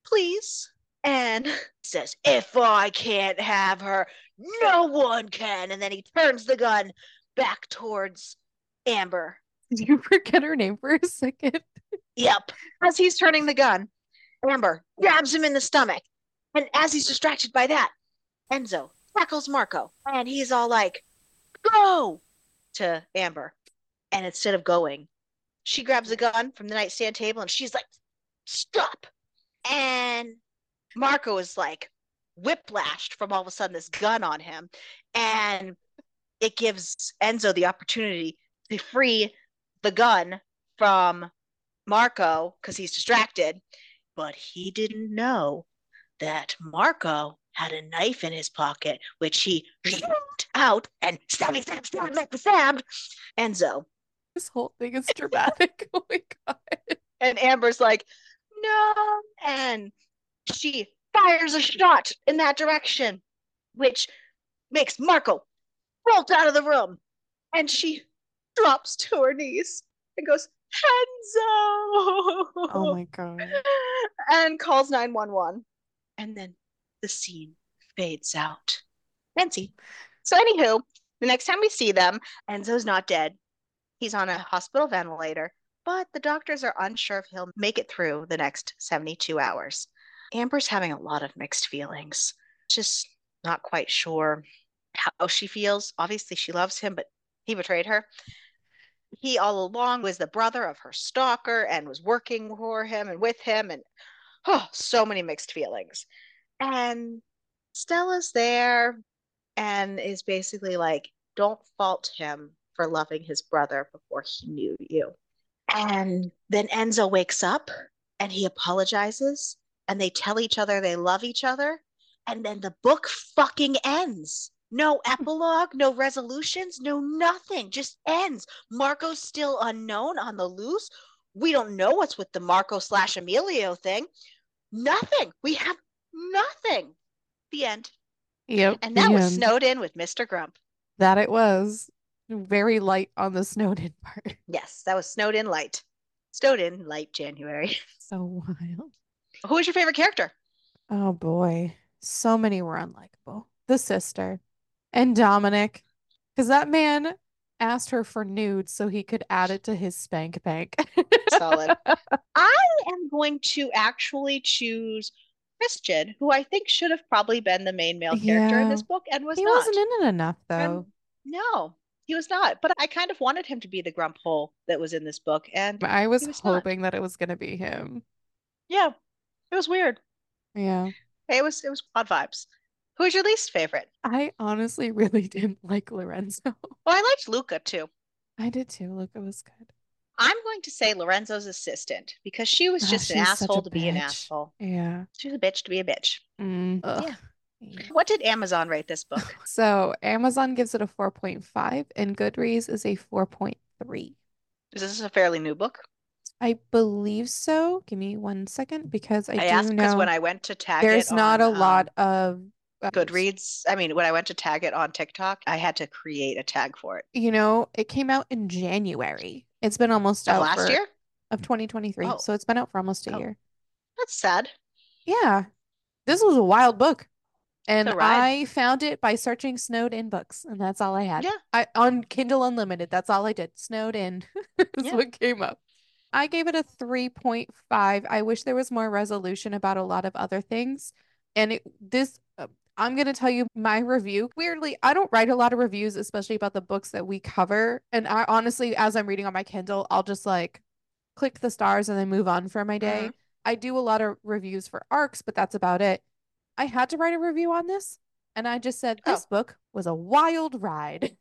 please. And says, if I can't have her, no one can. And then he turns the gun back towards Amber. Did you forget her name for a second? Yep. As he's turning the gun, Amber grabs him in the stomach. And as he's distracted by that, Enzo tackles Marco. And he's all like, go to Amber. And instead of going, she grabs a gun from the nightstand table and she's like, stop. And Marco is like whiplashed from all of a sudden this gun on him. And it gives Enzo the opportunity to free the gun from Marco because he's distracted. But he didn't know that Marco had a knife in his pocket, which he out and stabbed Enzo. This whole thing is dramatic. Oh my god. And Amber's like, no. And she fires a shot in that direction, which makes Marco bolt out of the room. And she drops to her knees and goes, Enzo! Oh my god. And calls 911. And then the scene fades out. Nancy. So anywho, the next time we see them, Enzo's not dead. He's on a hospital ventilator, but the doctors are unsure if he'll make it through the next 72 hours. Amber's having a lot of mixed feelings. Just not quite sure how she feels. Obviously, she loves him, but he betrayed her. He all along was the brother of her stalker and was working for him and with him, and so many mixed feelings. And Stella's there and is basically like, don't fault him for loving his brother before he knew you. And then Enzo wakes up and he apologizes and they tell each other they love each other. And then the book fucking ends. No epilogue, no resolutions, no nothing. Just ends. Marco's still unknown, on the loose. We don't know what's with the Marco/Emilio thing. Nothing. We have nothing. The end. Yep. And that was Snowed In with Mr. Grump. That it was. Very light on the Snowed In part. Yes, that was Snowed In light. Snowed In light January. So wild. Who was your favorite character? Oh boy. So many were unlikable. The sister and Dominic, because that man asked her for nudes so he could add it to his spank bank. Solid. I am going to actually choose Christian, who I think should have probably been the main male character in this book and was not. He wasn't in it enough, though. No, he was not. But I kind of wanted him to be the grump hole that was in this book. And I was hoping that it was going to be him. Yeah, it was weird. Yeah. It was odd vibes. Who was your least favorite? I honestly really didn't like Lorenzo. Well, I liked Luca too. I did too. Luca was good. I'm going to say Lorenzo's assistant, because she was just an asshole to be an asshole. Yeah. She was a bitch to be a bitch. Mm. Yeah. What did Amazon rate this book? So Amazon gives it a 4.5 and Goodreads is a 4.3. Is this a fairly new book? I believe so. Give me 1 second, because I do asked because when I went to tag there's it not on, a lot of Goodreads. I mean, when I went to tag it on TikTok, I had to create a tag for it. You know, it came out in January. It's been almost out last year of 2023. Oh. So it's been out for almost a year. That's sad. Yeah. This was a wild book. And I found it by searching Snowed In books. And that's all I had. Yeah. On Kindle Unlimited. That's all I did. Snowed In. That's what came up. I gave it a 3.5. I wish there was more resolution about a lot of other things. And I'm going to tell you my review. Weirdly, I don't write a lot of reviews, especially about the books that we cover. And I honestly, as I'm reading on my Kindle, I'll just like click the stars and then move on for my day. Uh-huh. I do a lot of reviews for ARCs, but that's about it. I had to write a review on this. And I just said, this book was a wild ride.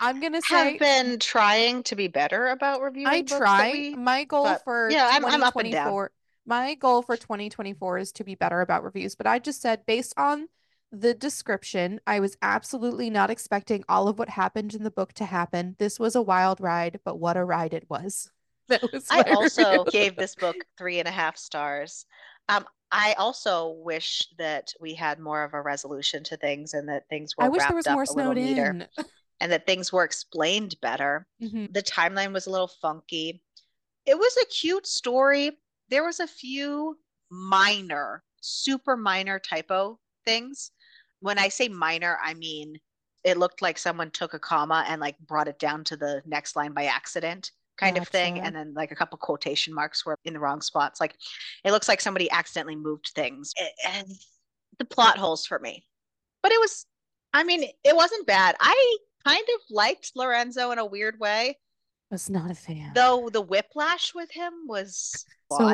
I'm going to say. I've been trying to be better about reviewing books. I try. My goal for 2024. My goal for 2024 is to be better about reviews. But I just said, based on the description, I was absolutely not expecting all of what happened in the book to happen. This was a wild ride, but what a ride it was. That was I also gave this book 3.5 stars. I also wish that we had more of a resolution to things, and that things were wrapped up a little neater, and that things were explained better. Mm-hmm. The timeline was a little funky. It was a cute story. There was a few super minor typo things. When I say minor, I mean it looked like someone took a comma and like brought it down to the next line by accident kind of thing. And then like a couple quotation marks were in the wrong spots. Like it looks like somebody accidentally moved things, and the plot holes for me. But it wasn't bad. I kind of liked Lorenzo in a weird way. Was not a fan. Though the whiplash with him was a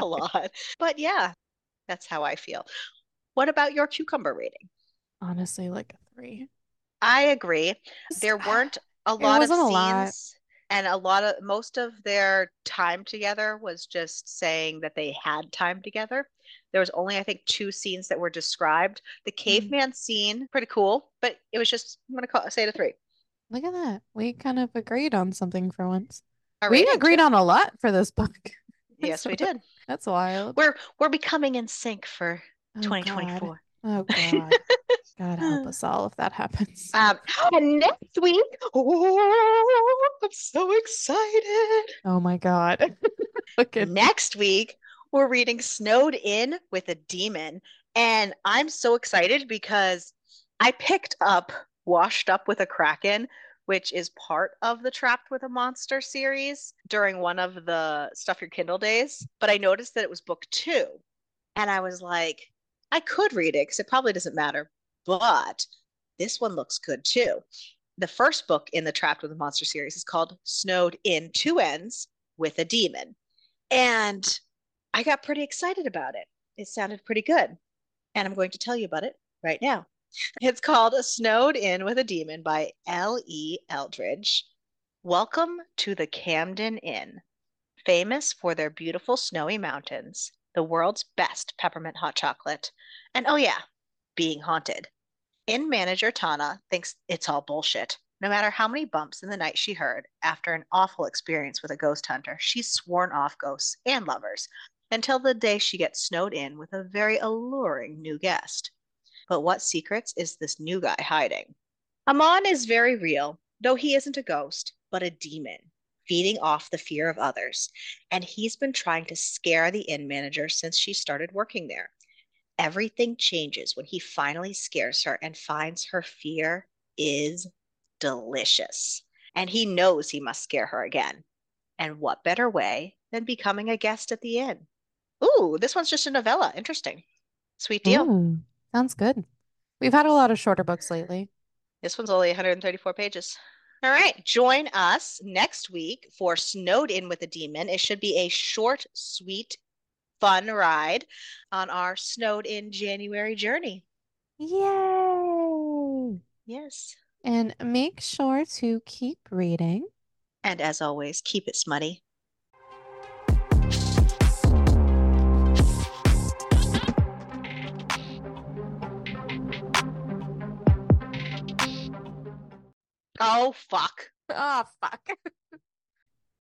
lot. But yeah, that's how I feel. What about your cucumber rating? Honestly, like a 3. I agree. There weren't a lot of scenes, and most of their time together was just saying that they had time together. There was only, I think, 2 scenes that were described. The caveman scene, pretty cool, but it was just, I'm going to say it a 3. Look at that. We kind of agreed on something for once. We agreed on a lot for this book. Yes, we did. That's wild. We're becoming in sync for 2024. God. God help us all if that happens. And next week, I'm so excited. Oh my God. Next week, we're reading Snowed In with a Demon. And I'm so excited because I picked up Washed Up with a Kraken, which is part of the Trapped with a Monster series, during one of the Stuff Your Kindle days. But I noticed that it was book 2. And I was like, I could read it because it probably doesn't matter. But this one looks good too. The first book in the Trapped with a Monster series is called Snowed In 2 Ends with a Demon. And I got pretty excited about it. It sounded pretty good. and I'm going to tell you about it right now. It's called Snowed In With a Demon by L.E. Eldridge. Welcome to the Camden Inn, famous for their beautiful snowy mountains, the world's best peppermint hot chocolate, and oh yeah, being haunted. Inn manager Tana thinks it's all bullshit. No matter how many bumps in the night she heard, after an awful experience with a ghost hunter, she's sworn off ghosts and lovers until the day she gets snowed in with a very alluring new guest. But what secrets is this new guy hiding? Amon is very real, though he isn't a ghost, but a demon, feeding off the fear of others. And he's been trying to scare the inn manager since she started working there. Everything changes when he finally scares her and finds her fear is delicious. And he knows he must scare her again. And what better way than becoming a guest at the inn? Ooh, this one's just a novella. Interesting. Sweet deal. Mm, sounds good. We've had a lot of shorter books lately. This one's only 134 pages. All right. Join us next week for Snowed In With a Demon. It should be a short, sweet, fun ride on our Snowed In January journey. Yay! Yes. And make sure to keep reading. And as always, keep it smutty. Oh, fuck. Oh, fuck.